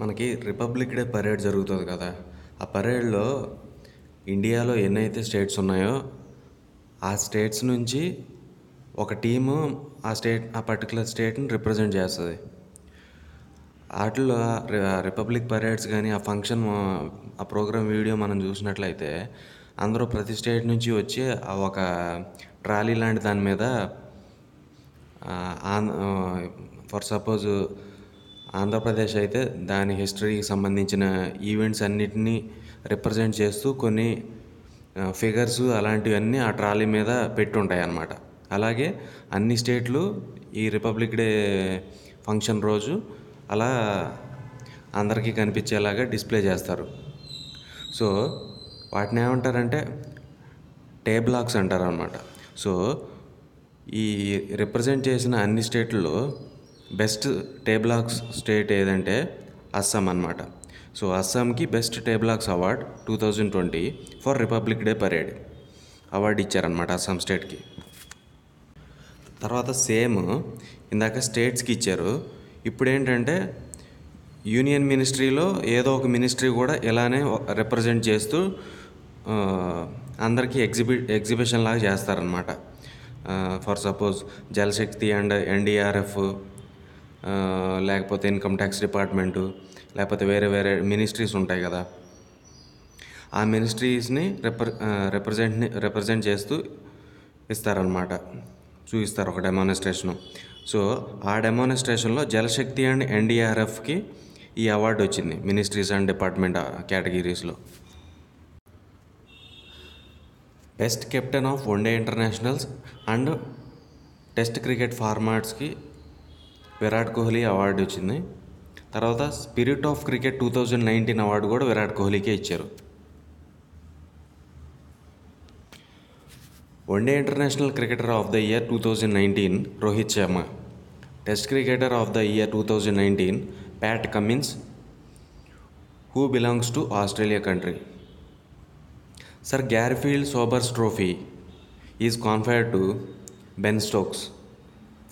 మనకి republic day parade జరుగుతుంది కదా, ఆ పరేడ్లో ఇండియాలో ఎన్నైతే స్టేట్స్ ఉన్నాయో ఆ స్టేట్స్ నుంచి ఒక టీము ఆ పర్టికులర్ స్టేట్ని రిప్రజెంట్ చేస్తుంది. వాటిలో రిపబ్లిక్ పరేడ్స్ కానీ ఆ ఫంక్షన్ ఆ ప్రోగ్రామ్ వీడియో మనం చూసినట్లయితే అందరూ ప్రతి స్టేట్ నుంచి వచ్చి ఆ ఒక ట్రాలీ లాంటి దాని మీద ఫర్ సపోజ్ ఆంధ్రప్రదేశ్ అయితే దాని హిస్టరీకి సంబంధించిన ఈవెంట్స్ అన్నిటినీ రిప్రజెంట్ చేస్తూ కొన్ని ఫిగర్స్ అలాంటివన్నీ ఆ ట్రాలీ మీద పెట్టుంటాయి అన్నమాట. అలాగే అన్ని స్టేట్లు ఈ రిపబ్లిక్ డే ఫంక్షన్ రోజు అలా అందరికీ కనిపించేలాగా డిస్ప్లే చేస్తారు. సో వాటిని ఏమంటారంటే టేబ్లాక్స్ అంటారు అన్నమాట. సో ఈ రిప్రజెంట్ చేసిన అన్ని స్టేట్లలో బెస్ట్ టేబ్లాక్స్ స్టేట్ ఏదంటే అస్సాం అన్నమాట. సో అస్సాంకి best tableaux award 2020 for republic day parade award ఇచ్చారనమాట అస్సాం స్టేట్కి. తర్వాత సేమ్ ఇందాక స్టేట్స్కి ఇచ్చారు, ఇప్పుడు ఏంటంటే యూనియన్ మినిస్ట్రీలో ఏదో ఒక మినిస్ట్రీ కూడా ఇలానే రిప్రజెంట్ చేస్తూ అందరికీ ఎగ్జిబిషన్ లాగా చేస్తారనమాట. For suppose Jal Shakti and NDRF, లేకపోతే ఇన్కమ్ ట్యాక్స్ డిపార్ట్మెంటు, లేకపోతే వేరే వేరే మినిస్ట్రీస్ ఉంటాయి కదా, ఆ మినిస్ట్రీస్ని రిప్రజెంట్ చేస్తూ ఇస్తారనమాట, చూపిస్తారు ఒక డెమాన్స్ట్రేషను. సో ఆ డెమాన్స్ట్రేషన్లో జలశక్తి అండ్ NDRFకి ఈ అవార్డు వచ్చింది మినిస్ట్రీస్ అండ్ డిపార్ట్మెంట్ కేటగిరీస్లో. Best captain of one day internationals and test cricket ఫార్మాట్స్కి విరాట్ కోహ్లీ అవార్డు వచ్చింది. తర్వాత స్పిరిట్ ఆఫ్ క్రికెట్ 2019 అవార్డు కూడా విరాట్ కోహ్లీకే ఇచ్చారు. One day international cricketer of the year 2019 Rohit Sharma, test cricketer of the year 2019 Pat Cummins who belongs to Australia country. Sir Garfield Sobers trophy is conferred to Ben Stokes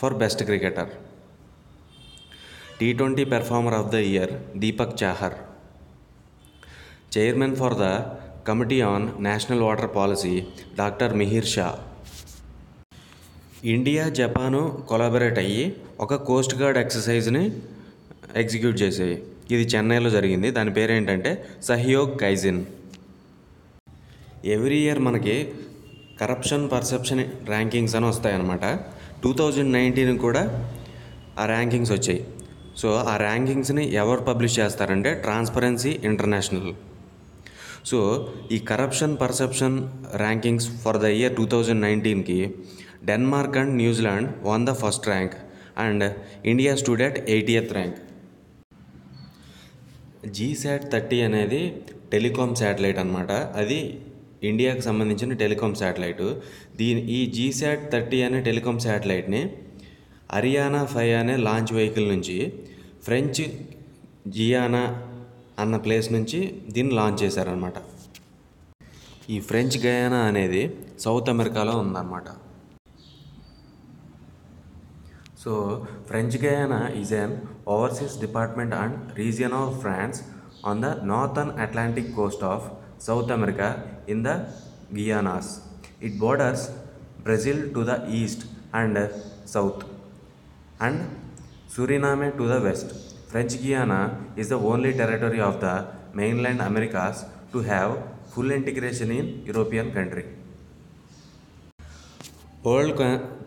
for best cricketer. T20 performer of the year Deepak Chahar. Chairman for the Committee on National Water Policy, Dr. Mihir Shah. India Japan collaborate అయ్యి ఒక coast guard ఎక్సర్సైజ్ని execute చేసేవి. ఇది చెన్నైలో జరిగింది. దాని పేరేంటంటే Sahyog కైజిన్. Every year మనకి corruption perception rankings అని వస్తాయన్నమాట. 2019 కూడా ఆ ర్యాంకింగ్స్ వచ్చాయి. సో ఆ ర్యాంకింగ్స్ని ఎవరు పబ్లిష్ చేస్తారంటే ట్రాన్స్పరెన్సీ ఇంటర్నేషనల్. సో ఈ corruption perception rankings for the year 2019కి Denmark and New Zealand won the first rank and India stood at 80th rank. GSAT-30 అనేది టెలికాం శాటిలైట్ అనమాట. అది ఇండియాకు సంబంధించిన టెలికాం శాటిలైట్. ఈ GSAT-30 అనే టెలికాం శాటిలైట్ని Ariane 5 అనే లాంచ్ వెహికల్ నుంచి ఫ్రెంచ్ గియానా అన్న ప్లేస్ నుంచి దీన్ని లాంచ్ చేశారనమాట. ఈ ఫ్రెంచ్ గయానా అనేది సౌత్ అమెరికాలో ఉందన్నమాట. So French Guiana is an overseas department and region of France on the northern Atlantic coast of South America in the Guianas. It borders Brazil to the east and south and Suriname to the west. French Guiana is the only territory of the mainland Americas to have full integration in European country. World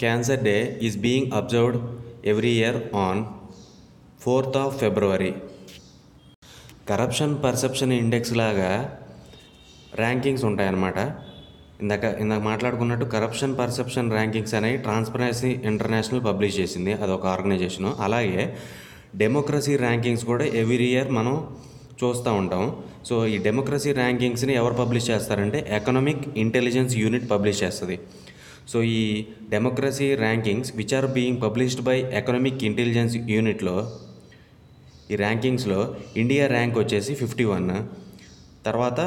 Cancer Day is being observed every year on 4th of February. Corruption Perception Index లాగా rankings ఉంటాయన్నమాట. ఇందాక మాట్లాడుకున్నట్టు corruption perception rankings అనేవి transparency international publish చేసింది, అదొక organisation. అలాగే democracy rankings కూడా every year మనం చూస్తూ ఉంటాం. సో ఈ డెమోక్రసీ ర్యాంకింగ్స్ని ఎవరు పబ్లిష్ చేస్తారంటే ఎకనామిక్ ఇంటెలిజెన్స్ యూనిట్ పబ్లిష్ చేస్తుంది. సో ఈ democracy rankings which are being published by economic intelligence యూనిట్లో ఈ ర్యాంకింగ్స్లో ఇండియా ర్యాంక్ వచ్చేసి 51. తర్వాత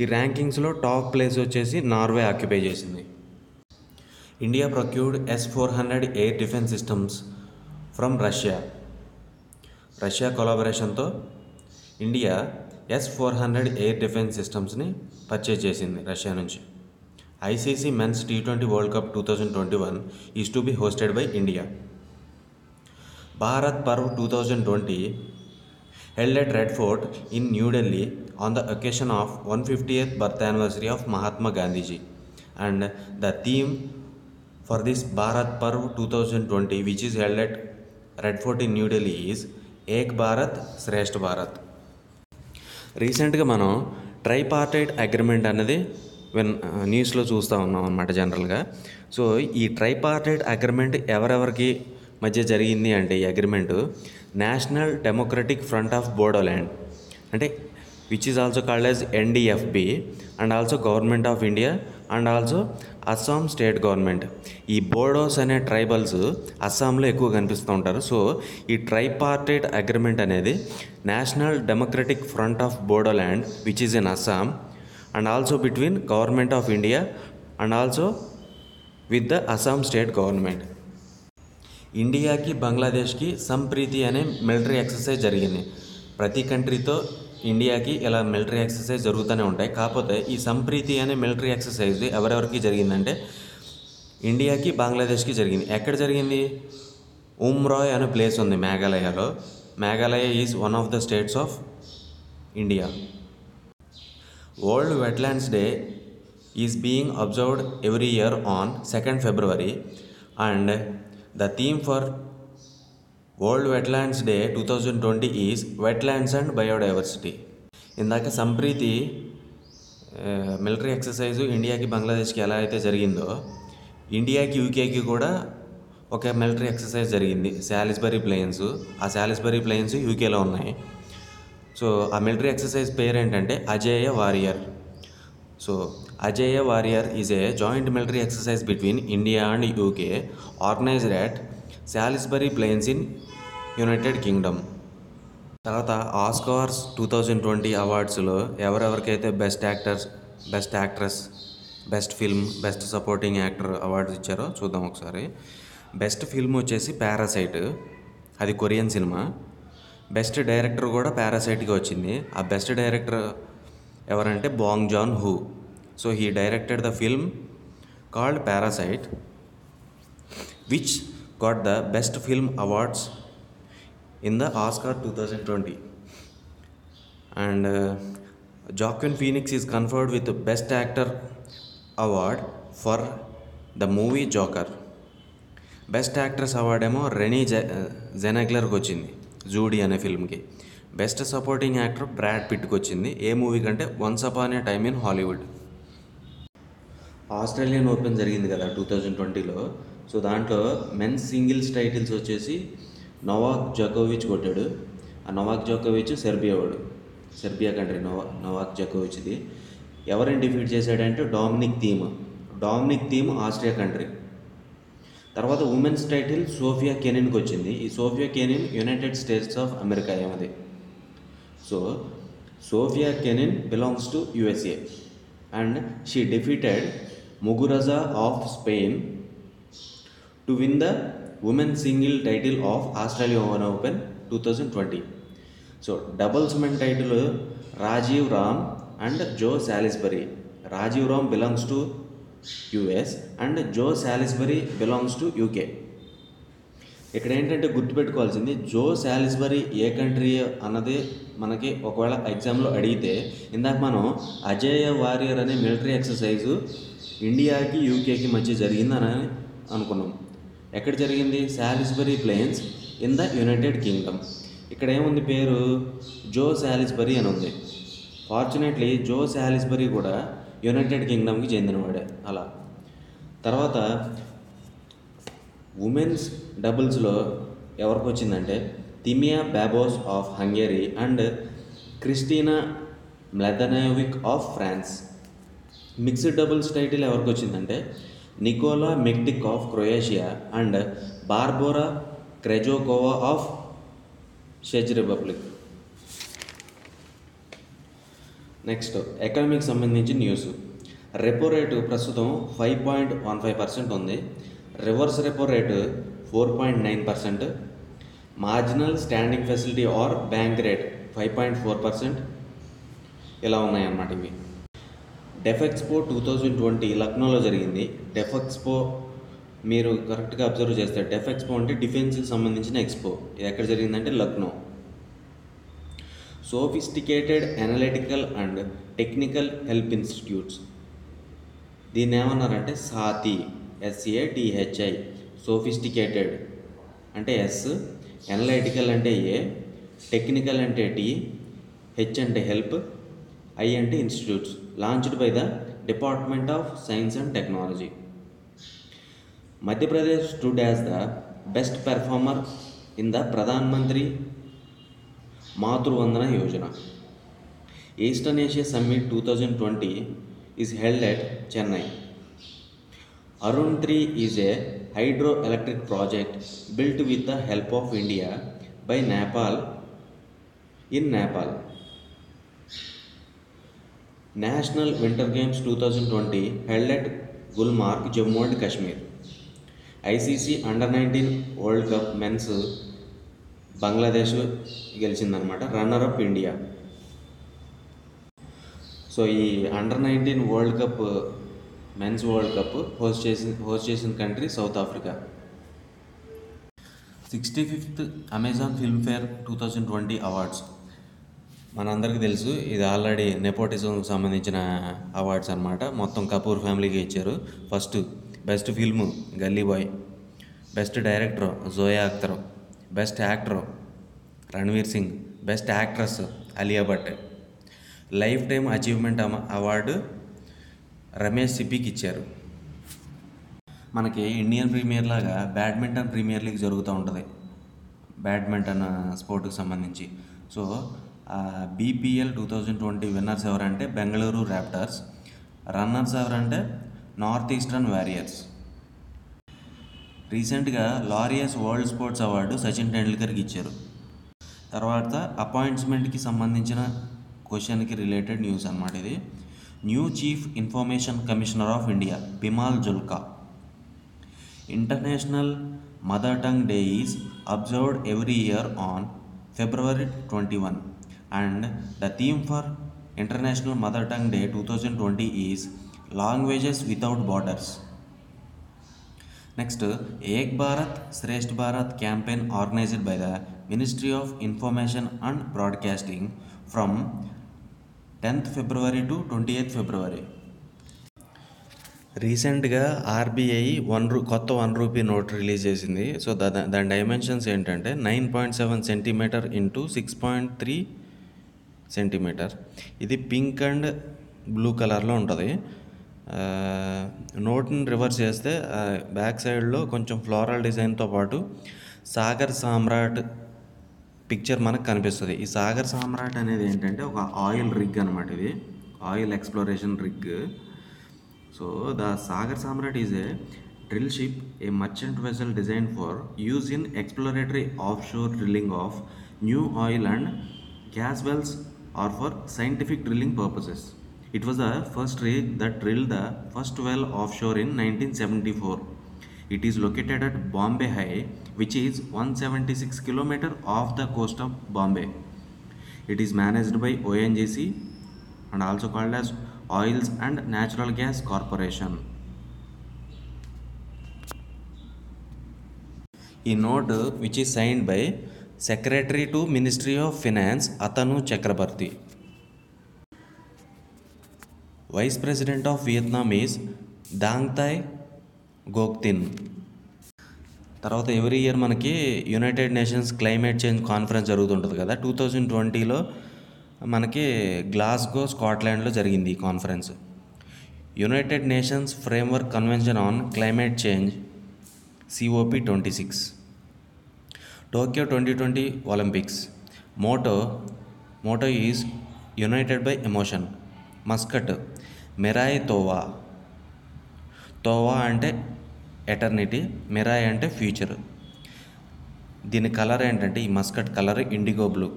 ఈ ర్యాంకింగ్స్లో టాప్ ప్లేస్ వచ్చేసి నార్వే ఆక్యుపై చేసింది. India procured S-400 air defence systems from Russia. Russia కొలాబరేషన్తో ఇండియా S-400 ఎయిర్ డిఫెన్స్ సిస్టమ్స్ని పర్చేజ్ చేసింది రష్యా నుంచి. ICC men's T20 world cup 2021 is to be hosted by India. Bharat Parv 2020 held at Red Fort in New Delhi on the occasion of 150th birth anniversary of Mahatma Gandhiji, and the theme for this Bharat Parv 2020 which is held at Red Fort in New Delhi is Ek Bharat Shreshth Bharat. రీసెంట్గా మనం tripartite agreement అనేది న్యూస్లో చూస్తూ ఉన్నాం అన్నమాట జనరల్గా. So ఈ tripartite agreement ఎవరెవరికి మధ్య జరిగింది అంటే ఈ agreement national democratic front of Bodoland అంటే which is also called as NDFB and also government of India and also Assam state government. ఈ బోడోస్ అనే ట్రైబల్స్ అస్సాంలో ఎక్కువ కనిపిస్తూ ఉంటారు. సో ఈ ట్రైపార్టైట్ అగ్రిమెంట్ అనేది national democratic front of Bodoland which is in Assam and also between government of India and also with the Assam state government. ఇండియాకి బంగ్లాదేశ్కి సంప్రీతి అనే మిలిటరీ ఎక్సర్సైజ్ జరిగింది. ప్రతి కంట్రీతో ఇండియాకి ఇలా మిలిటరీ ఎక్సర్సైజ్ జరుగుతూనే ఉంటాయి. కాకపోతే ఈ సంప్రీతి అనే మిలిటరీ ఎక్సర్సైజ్ ఎవరెవరికి జరిగిందంటే ఇండియాకి బంగ్లాదేశ్కి జరిగింది. ఎక్కడ జరిగింది? ఉమ్రాయ్ అనే ప్లేస్ ఉంది మేఘాలయలో. Meghalaya is one of the states of India. World wetlands day is being observed every year on 2nd February and the theme for World Wetlands Day 2020 is Wetlands and Biodiversity. ఇందాక సంప్రీతి మిలిటరీ ఎక్సర్సైజు ఇండియాకి బంగ్లాదేశ్కి ఎలా అయితే జరిగిందో ఇండియాకి యూకేకి కూడా ఒక military exercise జరిగింది సాలిస్బరీ ప్లెయిన్స్. ఆ సాలిస్బరీ ప్లెయిన్స్ యూకేలో ఉన్నాయి. సో ఆ మిలిటరీ ఎక్సర్సైజ్ పేరు ఏంటంటే Ajeya warrior. So Ajay Warrior is a joint military exercise between India and UK organized at Salisbury Plains in United Kingdom. తర్వాత ఆస్కార్స్ 2020 అవార్డ్స్లో ఎవరెవరికైతే best actors, best actress, best film, best supporting actor awards ఇచ్చారో చూద్దాం ఒకసారి. Best film వచ్చేసి Parasite, అది Korean cinema. Best director కూడా పారాసైట్కి వచ్చింది. ఆ బెస్ట్ డైరెక్టర్ ఎవరంటే Bong Joon Ho. So he directed the film called Parasite, which got the Best Film Awards in the Oscar 2020. And Joaquin Phoenix is conferred with the Best Actor Award for the movie Joker. Best Actress Award ఏమో Renee జెనెగ్లర్కి వచ్చింది Judy అనే ఫిల్మ్కి. Best supporting actor Brad పిట్కి వచ్చింది. ఏ movie కంటే once upon a time in Hollywood. Australian open జరిగింది కదా 2020లో. సో దాంట్లో మెన్స్ సింగిల్స్ టైటిల్స్ వచ్చేసి నోవాక్ జోకోవిచ్ కొట్టాడు. ఆ నోవాక్ జోకోవిచ్ సెర్బియా వాడు, సెర్బియా కంట్రీ నోవాక్ జోకోవిచ్ది. ఎవరిని డిఫీట్ చేశాడంటే Dominic Thiem. Dominic Thiem Austria country. తర్వాత ఉమెన్స్ టైటిల్ సోఫియా కెనిన్కి వచ్చింది. ఈ Sofia Kenin United States of America ఏమది. So Sofia Kenin belongs to USA and she defeated Muguruza of Spain to win the women's single title of Australian Open 2020. So doubles men title Rajiv Ram and Joe Salisbury. Rajiv Ram belongs to US and Joe Salisbury belongs to UK. ఇక్కడ ఏంటంటే గుర్తుపెట్టుకోవాల్సింది జో Salisbury ఏ country అన్నది మనకి ఒకవేళ ఎగ్జామ్లో అడిగితే, ఇందాక మనం అజేయ వారియర్ అనే మిలిటరీ ఎక్సర్సైజు ఇండియాకి యూకేకి మధ్య జరిగిందని అనుకున్నాం. ఎక్కడ జరిగింది? Salisbury plains in the United Kingdom. ఇక్కడ ఏముంది పేరు? జో సాలిస్బరీ అని ఉంది. ఫార్చునేట్లీ జో సాలిస్బరీ కూడా యునైటెడ్ కింగ్డమ్కి చెందినవాడే. అలా తర్వాత ఉమెన్స్ డబుల్స్లో ఎవరికి వచ్చిందంటే Timea Babos of Hungary and Kristina Mladenovic of France. Mixed doubles title ఎవరికి వచ్చిందంటే Nikola Mektic of Croatia and Barbora Krejcikova of చెక్ రిపబ్లిక్. నెక్స్ట్ ఎకనామిక్ సంబంధించి న్యూస్. రెపో రేటు ప్రస్తుతం 5.15% ఉంది. Reverse repo rate 4.9%. Marginal standing facility or bank rate 5.4%. ఇలా ఉన్నాయన్నమాట. ఇవి డెఫెక్స్పో 2020 లక్నోలో జరిగింది. డెఫెక్స్పో మీరు కరెక్ట్గా అబ్జర్వ్ చేస్తారు. డెఫెక్స్పో అంటే డిఫెన్స్కి సంబంధించిన ఎక్స్పో. ఇది ఎక్కడ జరిగిందంటే Lucknow. Sophisticated analytical and technical help institutes, దీన్ని ఏమన్నారంటే సాథి, SADHI. సోఫిస్టికేటెడ్ అంటే S, అనలైటికల్ అంటే A, టెక్నికల్ అంటే T, H అంటే హెల్ప్, I అంటే institutes. Launched by the department of science and technology. Madhya Pradesh stood as the best performer in the Pradhan Mantri Matru Vandana Yojana. Eastern Asia summit 2020 is held at Chennai. Arun3 is a hydroelectric project built with the help of India by Nepal in Nepal. National Winter Games 2020 held at Gulmarg, Jammu and Kashmir. ICC Under-19 World Cup Men's, Bangladesh గెలిచిందనమాట, runner up India. So ఈ Under-19 world cup, men's world cup host చేసిన country South Africa. 65th Amazon Filmfare 2020 awards మనందరికీ తెలుసు. ఇది already నెపోటిజంకి సంబంధించిన awards అనమాట. మొత్తం కపూర్ ఫ్యామిలీకి ఇచ్చారు. First best film Gully bye, best director Zoya Akhtar, best actor Ranveer Singh, best actress Alia Bhatt. Life time achievement award Ramesh సిప్పికి ఇచ్చారు. మనకి ఇండియన్ ప్రీమియర్ లాగా బ్యాడ్మింటన్ ప్రీమియర్ లీగ్ జరుగుతూ ఉంటుంది, బ్యాడ్మింటన్ స్పోర్ట్కి సంబంధించి. సో BPL 2020 విన్నర్స్ ఎవరంటే బెంగళూరు ర్యాప్టర్స్, రన్నర్స్ ఎవరంటే నార్త్ ఈస్టర్న్ వారియర్స్. రీసెంట్గా Laureus world sports award Sachin టెండూల్కర్కి ఇచ్చారు. తర్వాత అపాయింట్మెంట్కి సంబంధించిన క్వశ్చన్కి రిలేటెడ్ న్యూస్ అన్నమాట ఇది. New chief information commissioner of India Bimal Julka. International mother tongue day is observed every year on February 21, and the theme for international mother tongue day 2020 is languages without borders. Next, Ek Bharat Shreshtha Bharat campaign organised by the ministry of information and broadcasting from 10th February to 28th February. రీసెంట్గా RBI కొత్త one rupee note release చేసింది. So దాని dimensions ఏంటంటే 9.7 cm into 6.3 cm. ఇది pink and blue కలర్లో ఉంటుంది. నోట్ని reverse చేస్తే back సైడ్లో కొంచెం ఫ్లోరల్ డిజైన్తో పాటు సాగర్ సామ్రాట్ పిక్చర్ మనకు కనిపిస్తుంది. ఈ సాగర్ సామ్రాట్ అనేది ఏంటంటే ఒక ఆయిల్ రిగ్ అనమాట. ఇది oil exploration rig. So the Sagar Samrat is a drill ship, a merchant vessel design for use in exploratory offshore drilling of new oil and gas wells or for scientific drilling purposes. It was the first rig that drilled the first well offshore in 1974. It is located at Bombay High, which is 176 km off the coast of Bombay. It is managed by ONGC and also called as Oils and Natural Gas Corporation. A note which is signed by Secretary to Ministry of Finance Atanu Chakrabarti. Vice President of Vietnam is Dang Thai Gokthin. తర్వాత every year మనకి United Nations climate change conference జరుగుతుంటుంది కదా. 2020లో మనకి Glasgow, స్కాట్లాండ్లో జరిగింది ఈ conference. United Nations framework convention on climate change COP26. Tokyo 2020 Olympics motto is united by emotion. Mascot Miraitowa, Towa అంటే ఎటర్నిటీ, మిరాయ్ అంటే ఫ్యూచర్. దీని కలర్ ఏంటంటే ఈ mascot colour indigo blue.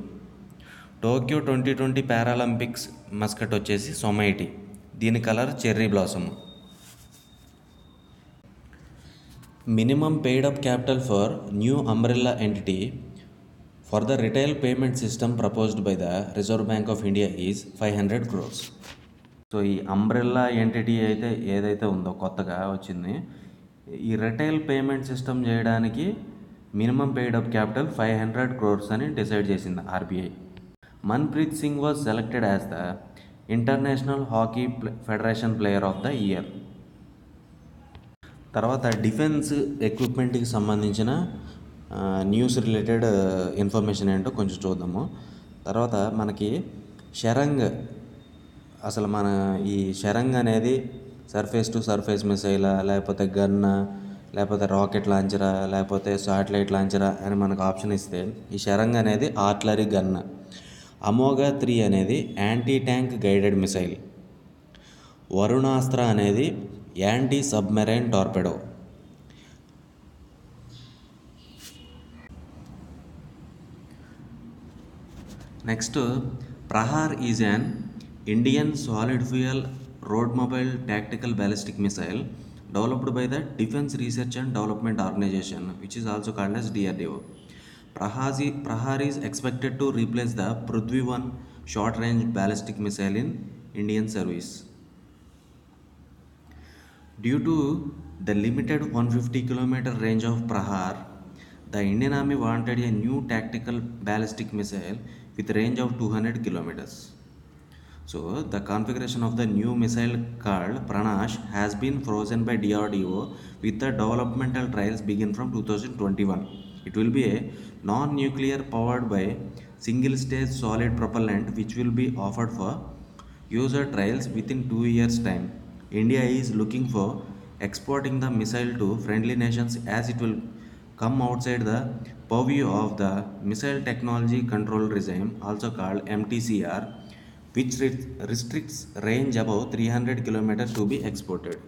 Tokyo 2020 Paralympics mascot వచ్చేసి Someity, దీని colour cherry blossom. Minimum paid up capital for new umbrella entity for the retail payment system proposed by the Reserve Bank of India is 500 crores. So, this umbrella entity is ఈ retail payment system చేయడానికి minimum paid up capital 500 crores అని decide చేసింది RBI. Manpreet Singh was selected as the international hockey federation player of the year. తర్వాత defence ఎక్విప్మెంట్కి సంబంధించిన news related information ఏంటో కొంచెం చూద్దాము. తర్వాత మనకి షరంగ్, అసలు మన ఈ షరంగ్ అనేది సర్ఫేస్ టు సర్ఫేస్ మిసైలా, లేకపోతే గన్నా, లేకపోతే రాకెట్ లాంచరా, లేకపోతే శాటిలైట్ లాంచరా అని మనకు ఆప్షన్ ఇస్తే ఈ షరంగ్ అనేది ఆర్టిలరీ గన్న. అమోగా 3 అనేది anti tank guided missile. Varunastra అనేది anti submarine torpedo. Next, Prahar is an Indian solid fuel road mobile tactical ballistic missile developed by the defence research and development organisation which is also called as DRDO. Prahar is expected to replace the Prithvi one short range ballistic missile in Indian service. Due to the limited 150 km range of Prahar, the Indian Army wanted a new tactical ballistic missile with range of 200 km. So, the configuration of the new missile called Pranash has been frozen by DRDO with the developmental trials begin from 2021. It will be a non-nuclear powered by single-stage solid propellant which will be offered for user trials within 2 years' time. India is looking for exporting the missile to friendly nations as it will come outside the purview of the Missile Technology Control Regime, also called MTCR, which restricts range above 300 km to be exported.